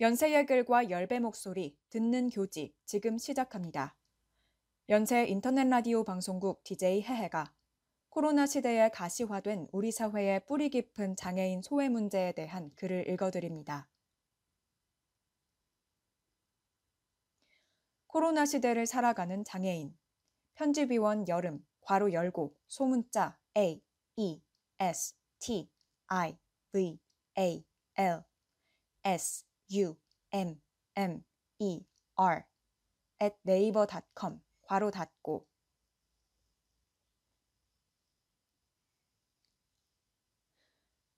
연세의 글과 열배 목소리, 듣는 교지, 지금 시작합니다. 연세 인터넷 라디오 방송국 DJ 해해가 코로나 시대에 가시화된 우리 사회의 뿌리 깊은 장애인 소외 문제에 대한 글을 읽어드립니다. 코로나 시대를 살아가는 장애인. 편집위원 여름, 괄호 열고, 소문자 A, E, S, T, I, V, A, L, S, U, M, M, E, R @naver.com 괄호 닫고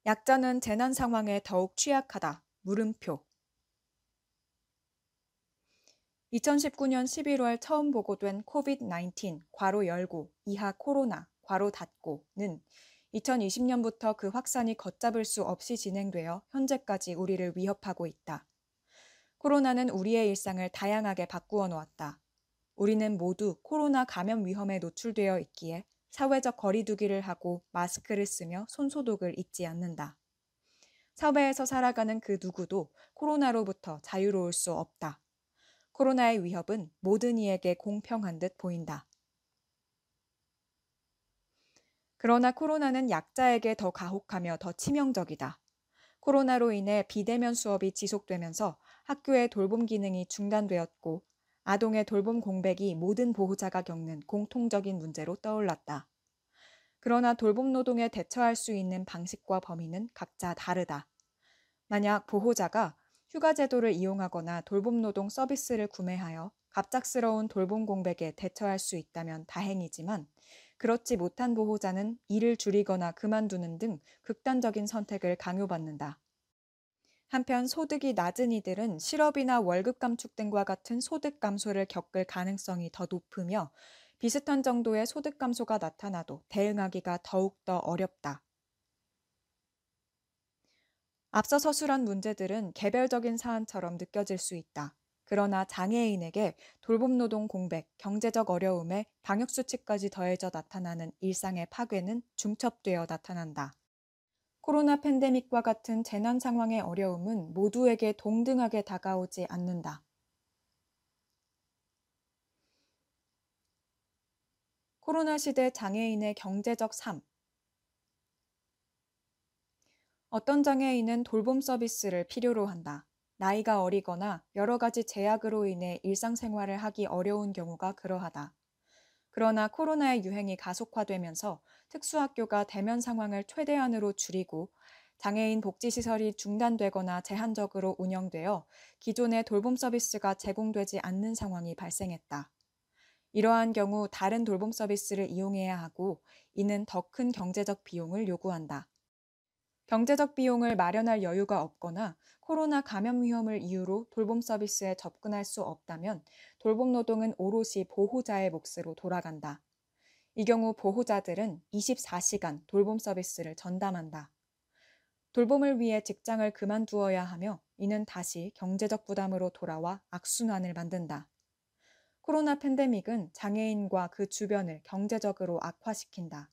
약자는 재난 상황에 더욱 취약하다. 물음표 2019년 11월 처음 보고된 COVID-19 괄호 열고 이하 코로나 괄호 닫고는 2020년부터 그 확산이 걷잡을 수 없이 진행되어 현재까지 우리를 위협하고 있다. 코로나는 우리의 일상을 다양하게 바꾸어 놓았다. 우리는 모두 코로나 감염 위험에 노출되어 있기에 사회적 거리두기를 하고 마스크를 쓰며 손소독을 잊지 않는다. 사회에서 살아가는 그 누구도 코로나로부터 자유로울 수 없다. 코로나의 위협은 모든 이에게 공평한 듯 보인다. 그러나 코로나는 약자에게 더 가혹하며 더 치명적이다. 코로나로 인해 비대면 수업이 지속되면서 학교의 돌봄 기능이 중단되었고 아동의 돌봄 공백이 모든 보호자가 겪는 공통적인 문제로 떠올랐다. 그러나 돌봄 노동에 대처할 수 있는 방식과 범위는 각자 다르다. 만약 보호자가 휴가 제도를 이용하거나 돌봄 노동 서비스를 구매하여 갑작스러운 돌봄 공백에 대처할 수 있다면 다행이지만 그렇지 못한 보호자는 일을 줄이거나 그만두는 등 극단적인 선택을 강요받는다. 한편 소득이 낮은 이들은 실업이나 월급 감축 등과 같은 소득 감소를 겪을 가능성이 더 높으며 비슷한 정도의 소득 감소가 나타나도 대응하기가 더욱더 어렵다. 앞서 서술한 문제들은 개별적인 사안처럼 느껴질 수 있다. 그러나 장애인에게 돌봄노동 공백, 경제적 어려움에 방역수칙까지 더해져 나타나는 일상의 파괴는 중첩되어 나타난다. 코로나 팬데믹과 같은 재난 상황의 어려움은 모두에게 동등하게 다가오지 않는다. 코로나 시대 장애인의 경제적 삶. 어떤 장애인은 돌봄 서비스를 필요로 한다. 나이가 어리거나 여러 가지 제약으로 인해 일상생활을 하기 어려운 경우가 그러하다. 그러나 코로나의 유행이 가속화되면서 특수학교가 대면 상황을 최대한으로 줄이고 장애인 복지시설이 중단되거나 제한적으로 운영되어 기존의 돌봄 서비스가 제공되지 않는 상황이 발생했다. 이러한 경우 다른 돌봄 서비스를 이용해야 하고 이는 더 큰 경제적 비용을 요구한다. 경제적 비용을 마련할 여유가 없거나 코로나 감염 위험을 이유로 돌봄 서비스에 접근할 수 없다면 돌봄 노동은 오롯이 보호자의 몫으로 돌아간다. 이 경우 보호자들은 24시간 돌봄 서비스를 전담한다. 돌봄을 위해 직장을 그만두어야 하며 이는 다시 경제적 부담으로 돌아와 악순환을 만든다. 코로나 팬데믹은 장애인과 그 주변을 경제적으로 악화시킨다.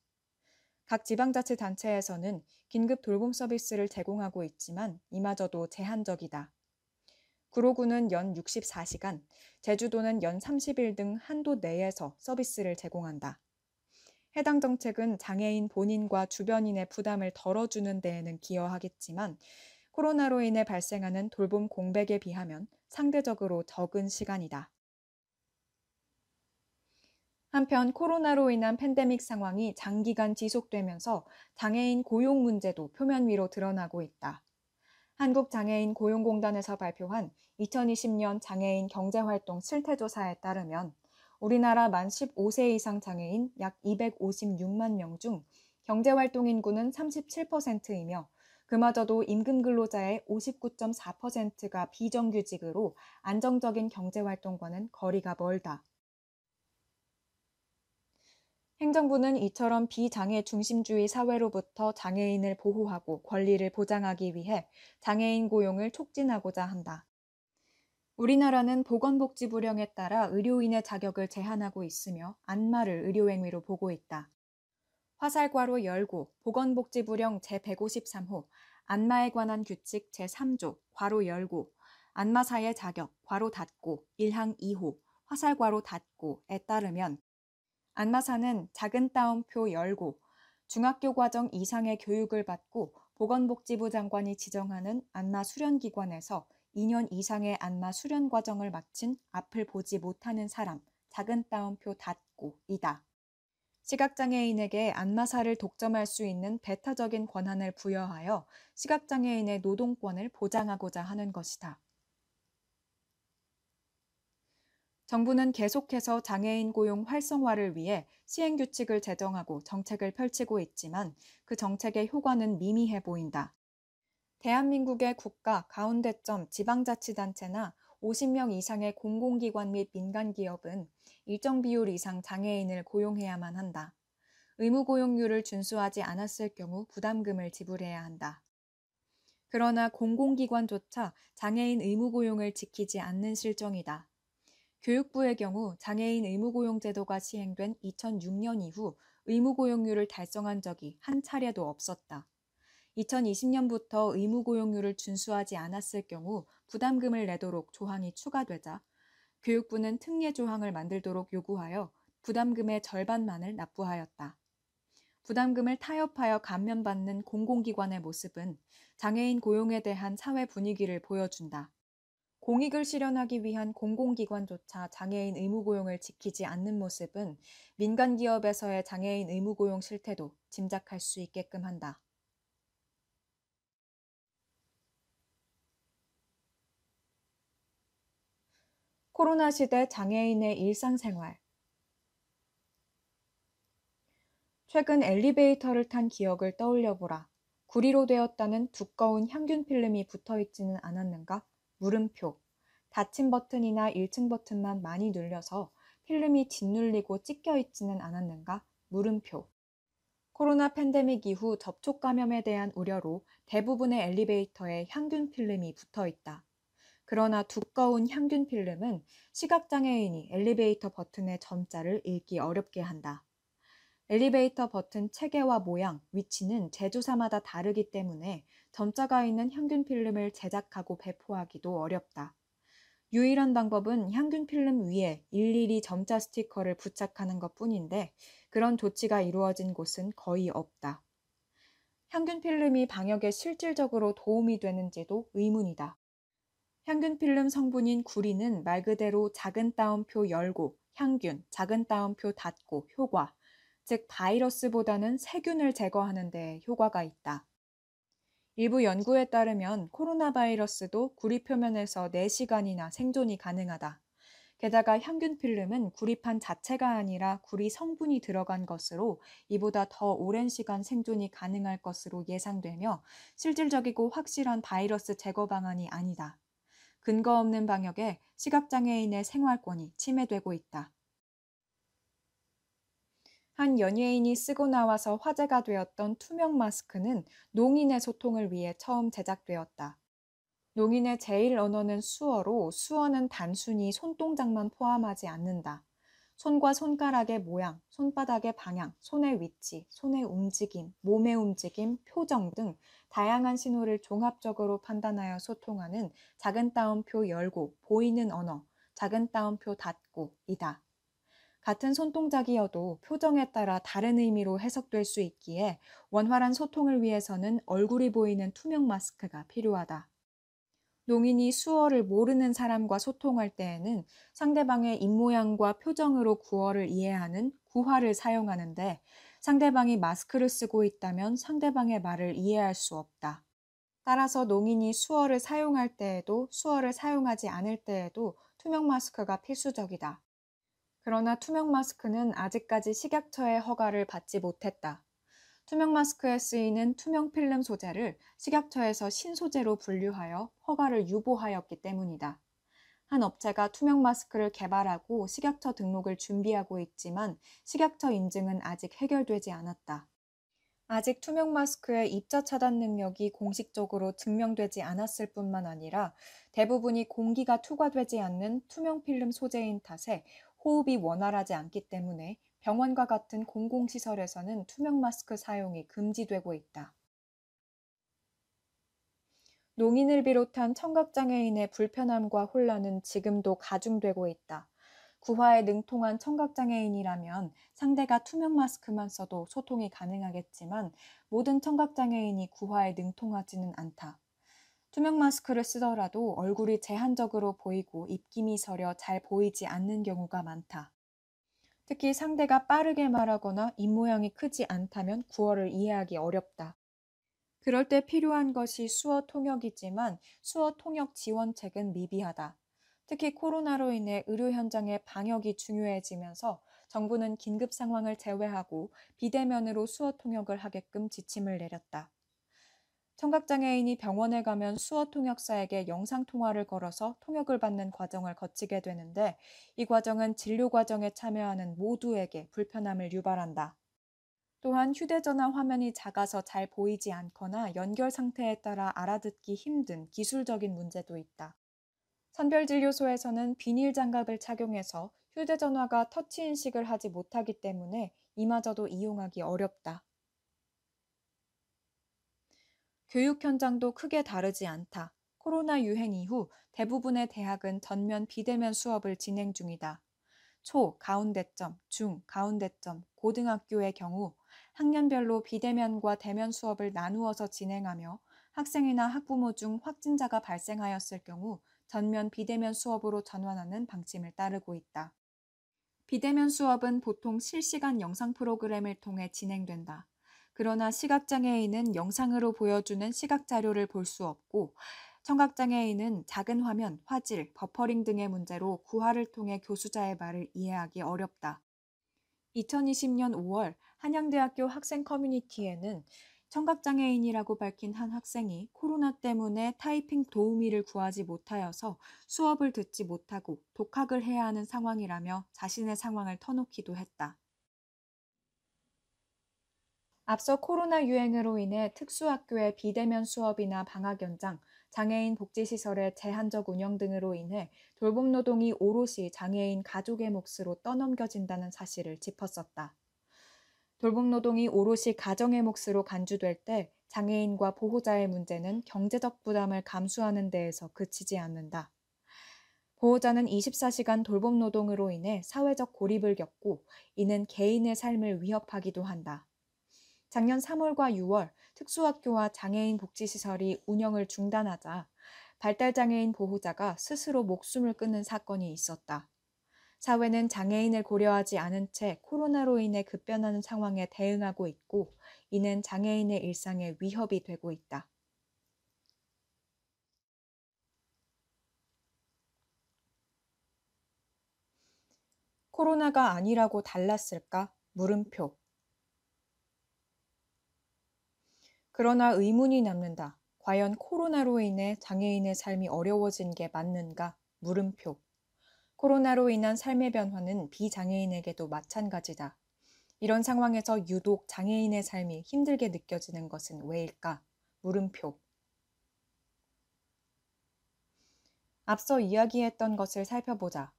각 지방자치단체에서는 긴급 돌봄 서비스를 제공하고 있지만 이마저도 제한적이다. 구로구는 연 64시간, 제주도는 연 30일 등 한도 내에서 서비스를 제공한다. 해당 정책은 장애인 본인과 주변인의 부담을 덜어주는 데에는 기여하겠지만 코로나로 인해 발생하는 돌봄 공백에 비하면 상대적으로 적은 시간이다. 한편 코로나로 인한 팬데믹 상황이 장기간 지속되면서 장애인 고용 문제도 표면 위로 드러나고 있다. 한국장애인고용공단에서 발표한 2020년 장애인 경제활동 실태조사에 따르면 우리나라 만 15세 이상 장애인 약 256만 명 중 경제활동 인구는 37%이며 그마저도 임금 근로자의 59.4%가 비정규직으로 안정적인 경제활동과는 거리가 멀다. 행정부는 이처럼 비장애 중심주의 사회로부터 장애인을 보호하고 권리를 보장하기 위해 장애인 고용을 촉진하고자 한다. 우리나라는 보건복지부령에 따라 의료인의 자격을 제한하고 있으며 안마를 의료행위로 보고 있다. 화살괄호 열고 보건복지부령 제153호 안마에 관한 규칙 제3조 괄호 열고 안마사의 자격 괄호 닫고 1항 2호 화살 괄호 닫고에 따르면 안마사는 작은 따옴표 열고 중학교 과정 이상의 교육을 받고 보건복지부 장관이 지정하는 안마 수련기관에서 2년 이상의 안마 수련 과정을 마친 앞을 보지 못하는 사람, 작은 따옴표 닫고이다. 시각장애인에게 안마사를 독점할 수 있는 배타적인 권한을 부여하여 시각장애인의 노동권을 보장하고자 하는 것이다. 정부는 계속해서 장애인 고용 활성화를 위해 시행규칙을 제정하고 정책을 펼치고 있지만 그 정책의 효과는 미미해 보인다. 대한민국의 국가 가운데점 지방자치단체나 50명 이상의 공공기관 및 민간기업은 일정 비율 이상 장애인을 고용해야만 한다. 의무고용률을 준수하지 않았을 경우 부담금을 지불해야 한다. 그러나 공공기관조차 장애인 의무고용을 지키지 않는 실정이다. 교육부의 경우 장애인 의무고용제도가 시행된 2006년 이후 의무고용률을 달성한 적이 한 차례도 없었다. 2020년부터 의무고용률을 준수하지 않았을 경우 부담금을 내도록 조항이 추가되자 교육부는 특례 조항을 만들도록 요구하여 부담금의 절반만을 납부하였다. 부담금을 타협하여 감면받는 공공기관의 모습은 장애인 고용에 대한 사회 분위기를 보여준다. 공익을 실현하기 위한 공공기관조차 장애인 의무고용을 지키지 않는 모습은 민간기업에서의 장애인 의무고용 실태도 짐작할 수 있게끔 한다. 코로나 시대 장애인의 일상생활. 최근 엘리베이터를 탄 기억을 떠올려보라. 구리로 되었다는 두꺼운 향균 필름이 붙어있지는 않았는가? 물음표. 닫힌 버튼이나 1층 버튼만 많이 눌려서 필름이 짓눌리고 찢겨 있지는 않았는가? 물음표. 코로나 팬데믹 이후 접촉 감염에 대한 우려로 대부분의 엘리베이터에 향균 필름이 붙어 있다. 그러나 두꺼운 향균 필름은 시각장애인이 엘리베이터 버튼의 점자를 읽기 어렵게 한다. 엘리베이터 버튼 체계와 모양, 위치는 제조사마다 다르기 때문에 점자가 있는 향균 필름을 제작하고 배포하기도 어렵다. 유일한 방법은 향균 필름 위에 일일이 점자 스티커를 부착하는 것뿐인데 그런 조치가 이루어진 곳은 거의 없다. 향균 필름이 방역에 실질적으로 도움이 되는지도 의문이다. 향균 필름 성분인 구리는 말 그대로 작은 따옴표 열고, 향균, 작은 따옴표 닫고 효과, 즉 바이러스보다는 세균을 제거하는 데 효과가 있다. 일부 연구에 따르면 코로나 바이러스도 구리 표면에서 4시간이나 생존이 가능하다. 게다가 향균 필름은 구리판 자체가 아니라 구리 성분이 들어간 것으로 이보다 더 오랜 시간 생존이 가능할 것으로 예상되며 실질적이고 확실한 바이러스 제거 방안이 아니다. 근거 없는 방역에 시각장애인의 생활권이 침해되고 있다. 한 연예인이 쓰고 나와서 화제가 되었던 투명 마스크는 농인의 소통을 위해 처음 제작되었다. 농인의 제일 언어는 수어로 수어는 단순히 손동작만 포함하지 않는다. 손과 손가락의 모양, 손바닥의 방향, 손의 위치, 손의 움직임, 몸의 움직임, 표정 등 다양한 신호를 종합적으로 판단하여 소통하는 작은 따옴표 열고, 보이는 언어, 작은 따옴표 닫고이다. 같은 손동작이어도 표정에 따라 다른 의미로 해석될 수 있기에 원활한 소통을 위해서는 얼굴이 보이는 투명 마스크가 필요하다. 농인이 수어를 모르는 사람과 소통할 때에는 상대방의 입모양과 표정으로 구어를 이해하는 구화를 사용하는데 상대방이 마스크를 쓰고 있다면 상대방의 말을 이해할 수 없다. 따라서 농인이 수어를 사용할 때에도 수어를 사용하지 않을 때에도 투명 마스크가 필수적이다. 그러나 투명 마스크는 아직까지 식약처의 허가를 받지 못했다. 투명 마스크에 쓰이는 투명 필름 소재를 식약처에서 신소재로 분류하여 허가를 유보하였기 때문이다. 한 업체가 투명 마스크를 개발하고 식약처 등록을 준비하고 있지만 식약처 인증은 아직 해결되지 않았다. 아직 투명 마스크의 입자 차단 능력이 공식적으로 증명되지 않았을 뿐만 아니라 대부분이 공기가 투과되지 않는 투명 필름 소재인 탓에 호흡이 원활하지 않기 때문에 병원과 같은 공공시설에서는 투명 마스크 사용이 금지되고 있다. 농인을 비롯한 청각장애인의 불편함과 혼란은 지금도 가중되고 있다. 구화에 능통한 청각장애인이라면 상대가 투명 마스크만 써도 소통이 가능하겠지만 모든 청각장애인이 구화에 능통하지는 않다. 투명 마스크를 쓰더라도 얼굴이 제한적으로 보이고 입김이 서려 잘 보이지 않는 경우가 많다. 특히 상대가 빠르게 말하거나 입모양이 크지 않다면 구어를 이해하기 어렵다. 그럴 때 필요한 것이 수어 통역이지만 수어 통역 지원책은 미비하다. 특히 코로나로 인해 의료 현장의 방역이 중요해지면서 정부는 긴급 상황을 제외하고 비대면으로 수어 통역을 하게끔 지침을 내렸다. 청각장애인이 병원에 가면 수어 통역사에게 영상통화를 걸어서 통역을 받는 과정을 거치게 되는데 이 과정은 진료 과정에 참여하는 모두에게 불편함을 유발한다. 또한 휴대전화 화면이 작아서 잘 보이지 않거나 연결 상태에 따라 알아듣기 힘든 기술적인 문제도 있다. 선별진료소에서는 비닐장갑을 착용해서 휴대전화가 터치인식을 하지 못하기 때문에 이마저도 이용하기 어렵다. 교육 현장도 크게 다르지 않다. 코로나 유행 이후 대부분의 대학은 전면 비대면 수업을 진행 중이다. 초, 가운데점, 중, 가운데점, 고등학교의 경우 학년별로 비대면과 대면 수업을 나누어서 진행하며 학생이나 학부모 중 확진자가 발생하였을 경우 전면 비대면 수업으로 전환하는 방침을 따르고 있다. 비대면 수업은 보통 실시간 영상 프로그램을 통해 진행된다. 그러나 시각장애인은 영상으로 보여주는 시각자료를 볼 수 없고 청각장애인은 작은 화면, 화질, 버퍼링 등의 문제로 구화를 통해 교수자의 말을 이해하기 어렵다. 2020년 5월 한양대학교 학생 커뮤니티에는 청각장애인이라고 밝힌 한 학생이 코로나 때문에 타이핑 도우미를 구하지 못하여서 수업을 듣지 못하고 독학을 해야 하는 상황이라며 자신의 상황을 터놓기도 했다. 앞서 코로나 유행으로 인해 특수학교의 비대면 수업이나 방학 연장, 장애인 복지시설의 제한적 운영 등으로 인해 돌봄 노동이 오롯이 장애인 가족의 몫으로 떠넘겨진다는 사실을 짚었었다. 돌봄 노동이 오롯이 가정의 몫으로 간주될 때 장애인과 보호자의 문제는 경제적 부담을 감수하는 데에서 그치지 않는다. 보호자는 24시간 돌봄 노동으로 인해 사회적 고립을 겪고 이는 개인의 삶을 위협하기도 한다. 작년 3월과 6월 특수학교와 장애인 복지시설이 운영을 중단하자 발달장애인 보호자가 스스로 목숨을 끊는 사건이 있었다. 사회는 장애인을 고려하지 않은 채 코로나로 인해 급변하는 상황에 대응하고 있고 이는 장애인의 일상에 위협이 되고 있다. 코로나가 아니라고 달랐을까? 물음표. 그러나 의문이 남는다. 과연 코로나로 인해 장애인의 삶이 어려워진 게 맞는가? 물음표. 코로나로 인한 삶의 변화는 비장애인에게도 마찬가지다. 이런 상황에서 유독 장애인의 삶이 힘들게 느껴지는 것은 왜일까? 물음표. 앞서 이야기했던 것을 살펴보자.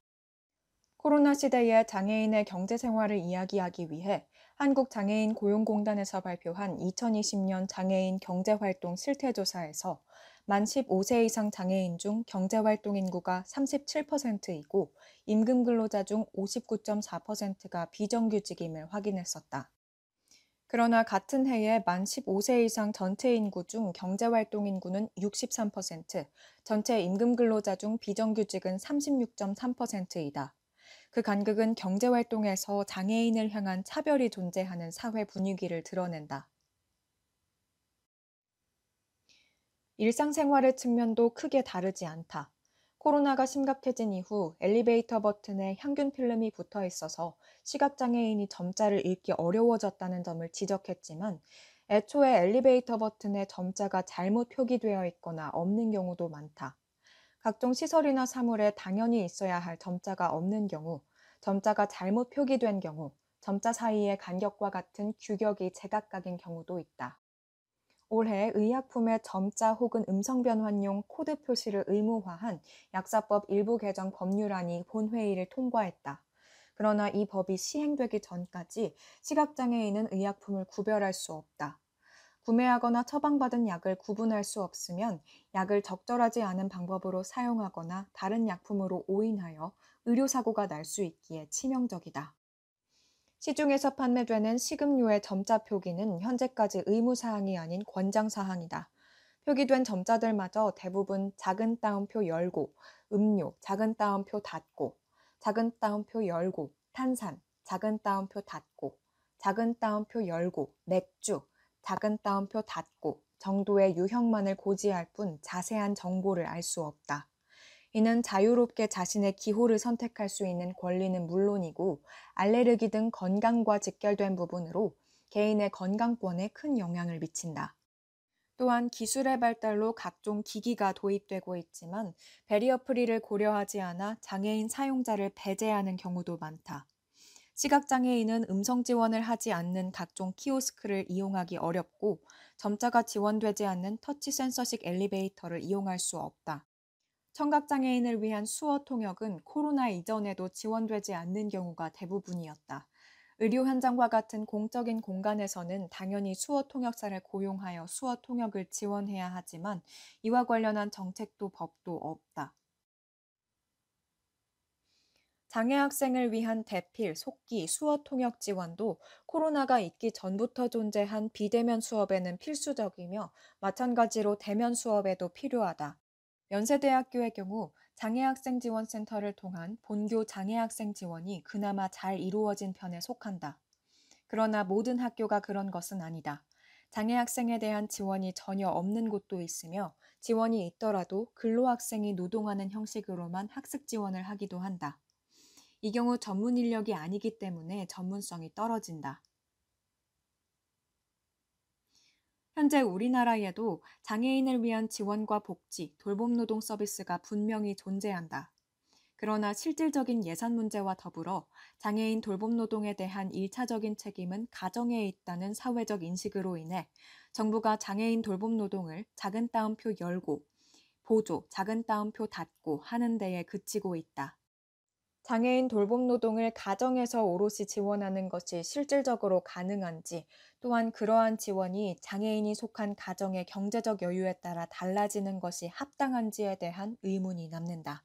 코로나 시대의 장애인의 경제생활을 이야기하기 위해 한국장애인고용공단에서 발표한 2020년 장애인 경제활동 실태조사에서 만 15세 이상 장애인 중 경제활동 인구가 37%이고 임금 근로자 중 59.4%가 비정규직임을 확인했었다. 그러나 같은 해에 만 15세 이상 전체 인구 중 경제활동 인구는 63%, 전체 임금 근로자 중 비정규직은 36.3%이다. 그 간극은 경제활동에서 장애인을 향한 차별이 존재하는 사회 분위기를 드러낸다. 일상생활의 측면도 크게 다르지 않다. 코로나가 심각해진 이후 엘리베이터 버튼에 향균 필름이 붙어 있어서 시각장애인이 점자를 읽기 어려워졌다는 점을 지적했지만 애초에 엘리베이터 버튼에 점자가 잘못 표기되어 있거나 없는 경우도 많다. 각종 시설이나 사물에 당연히 있어야 할 점자가 없는 경우, 점자가 잘못 표기된 경우, 점자 사이의 간격과 같은 규격이 제각각인 경우도 있다. 올해 의약품의 점자 혹은 음성변환용 코드 표시를 의무화한 약사법 일부 개정 법률안이 본회의를 통과했다. 그러나 이 법이 시행되기 전까지 시각장애인은 의약품을 구별할 수 없다. 구매하거나 처방받은 약을 구분할 수 없으면 약을 적절하지 않은 방법으로 사용하거나 다른 약품으로 오인하여 의료사고가 날 수 있기에 치명적이다. 시중에서 판매되는 식음료의 점자 표기는 현재까지 의무사항이 아닌 권장사항이다. 표기된 점자들마저 대부분 작은 따옴표 열고, 음료, 작은 따옴표 닫고, 작은 따옴표 열고, 탄산, 작은 따옴표 닫고, 작은 따옴표 열고, 맥주, 작은 따옴표 닫고 정도의 유형만을 고지할 뿐 자세한 정보를 알 수 없다. 이는 자유롭게 자신의 기호를 선택할 수 있는 권리는 물론이고 알레르기 등 건강과 직결된 부분으로 개인의 건강권에 큰 영향을 미친다. 또한 기술의 발달로 각종 기기가 도입되고 있지만 베리어 프리를 고려하지 않아 장애인 사용자를 배제하는 경우도 많다. 시각장애인은 음성 지원을 하지 않는 각종 키오스크를 이용하기 어렵고 점자가 지원되지 않는 터치 센서식 엘리베이터를 이용할 수 없다. 청각장애인을 위한 수어 통역은 코로나 이전에도 지원되지 않는 경우가 대부분이었다. 의료 현장과 같은 공적인 공간에서는 당연히 수어 통역사를 고용하여 수어 통역을 지원해야 하지만 이와 관련한 정책도 법도 없다. 장애 학생을 위한 대필, 속기, 수어 통역 지원도 코로나가 있기 전부터 존재한 비대면 수업에는 필수적이며 마찬가지로 대면 수업에도 필요하다. 연세대학교의 경우 장애학생지원센터를 통한 본교 장애학생 지원이 그나마 잘 이루어진 편에 속한다. 그러나 모든 학교가 그런 것은 아니다. 장애학생에 대한 지원이 전혀 없는 곳도 있으며 지원이 있더라도 근로학생이 노동하는 형식으로만 학습 지원을 하기도 한다. 이 경우 전문 인력이 아니기 때문에 전문성이 떨어진다. 현재 우리나라에도 장애인을 위한 지원과 복지, 돌봄노동 서비스가 분명히 존재한다. 그러나 실질적인 예산 문제와 더불어 장애인 돌봄노동에 대한 1차적인 책임은 가정에 있다는 사회적 인식으로 인해 정부가 장애인 돌봄노동을 작은 따옴표 열고, 보조, 작은 따옴표 닫고 하는 데에 그치고 있다. 장애인 돌봄 노동을 가정에서 오롯이 지원하는 것이 실질적으로 가능한지, 또한 그러한 지원이 장애인이 속한 가정의 경제적 여유에 따라 달라지는 것이 합당한지에 대한 의문이 남는다.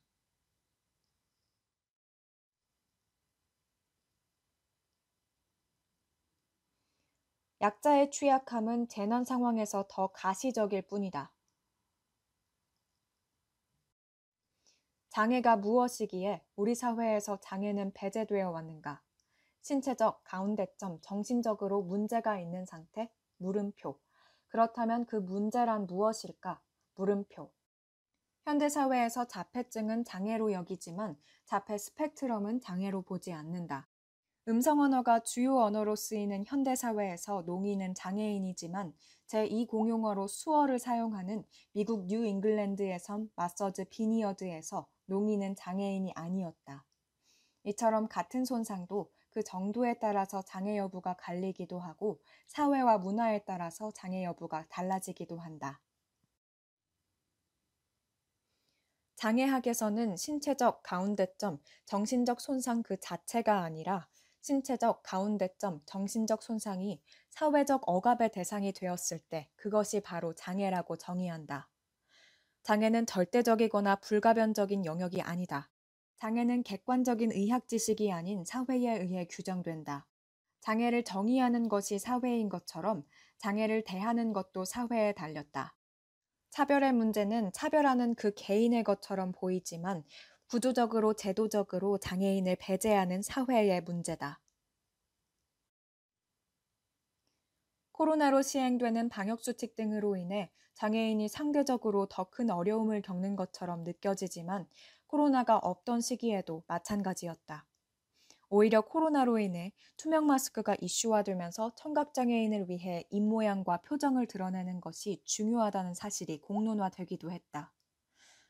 약자의 취약함은 재난 상황에서 더 가시적일 뿐이다. 장애가 무엇이기에 우리 사회에서 장애는 배제되어 왔는가? 신체적, 가운데점, 정신적으로 문제가 있는 상태? 물음표. 그렇다면 그 문제란 무엇일까? 물음표. 현대사회에서 자폐증은 장애로 여기지만 자폐 스펙트럼은 장애로 보지 않는다. 음성 언어가 주요 언어로 쓰이는 현대사회에서 농인은 장애인이지만 제2공용어로 수어를 사용하는 미국 뉴 잉글랜드의 섬 마서즈 비니어드에서 농인은 장애인이 아니었다. 이처럼 같은 손상도 그 정도에 따라서 장애 여부가 갈리기도 하고 사회와 문화에 따라서 장애 여부가 달라지기도 한다. 장애학에서는 신체적 가운데점, 정신적 손상 그 자체가 아니라 신체적 가운데점, 정신적 손상이 사회적 억압의 대상이 되었을 때 그것이 바로 장애라고 정의한다. 장애는 절대적이거나 불가변적인 영역이 아니다. 장애는 객관적인 의학 지식이 아닌 사회에 의해 규정된다. 장애를 정의하는 것이 사회인 것처럼 장애를 대하는 것도 사회에 달렸다. 차별의 문제는 차별하는 그 개인의 것처럼 보이지만 구조적으로, 제도적으로 장애인을 배제하는 사회의 문제다. 코로나로 시행되는 방역수칙 등으로 인해 장애인이 상대적으로 더 큰 어려움을 겪는 것처럼 느껴지지만 코로나가 없던 시기에도 마찬가지였다. 오히려 코로나로 인해 투명 마스크가 이슈화되면서 청각장애인을 위해 입모양과 표정을 드러내는 것이 중요하다는 사실이 공론화되기도 했다.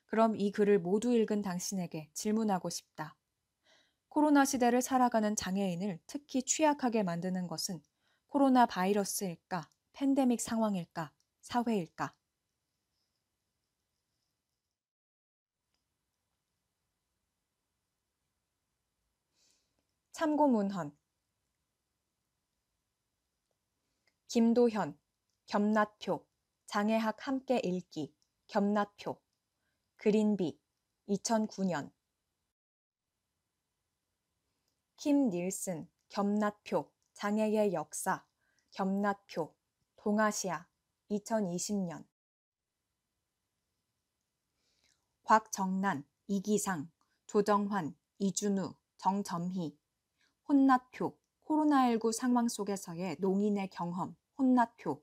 그럼 이 글을 모두 읽은 당신에게 질문하고 싶다. 코로나 시대를 살아가는 장애인을 특히 취약하게 만드는 것은 코로나 바이러스일까, 팬데믹 상황일까, 사회일까? 참고문헌 김도현, 겹낫표, 장애학 함께 읽기, 겹낫표, 그린비, 2009년 킴 닐슨, 겹낫표, 장애의 역사, 겹낫표, 동아시아, 2020년 곽정란, 이기상, 조정환, 이준우, 정점희, 혼낫표, 코로나19 상황 속에서의 농인의 경험, 혼낫표,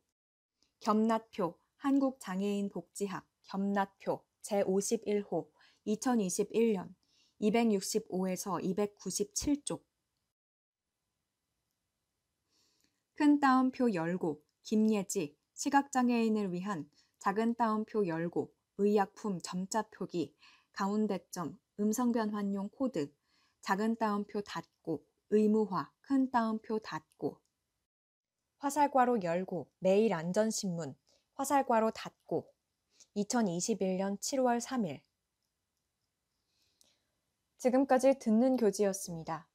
겹낫표, 한국장애인복지학, 겹낫표, 제51호, 2021년 265에서 297쪽 큰 따옴표 열고, 김예지, 시각장애인을 위한 작은 따옴표 열고, 의약품 점자 표기, 가운데점, 음성변환용 코드, 작은 따옴표 닫고, 의무화, 큰 따옴표 닫고 화살괄호 열고, 매일안전신문, 화살괄호 닫고 2021년 7월 3일 지금까지 듣는 교지였습니다.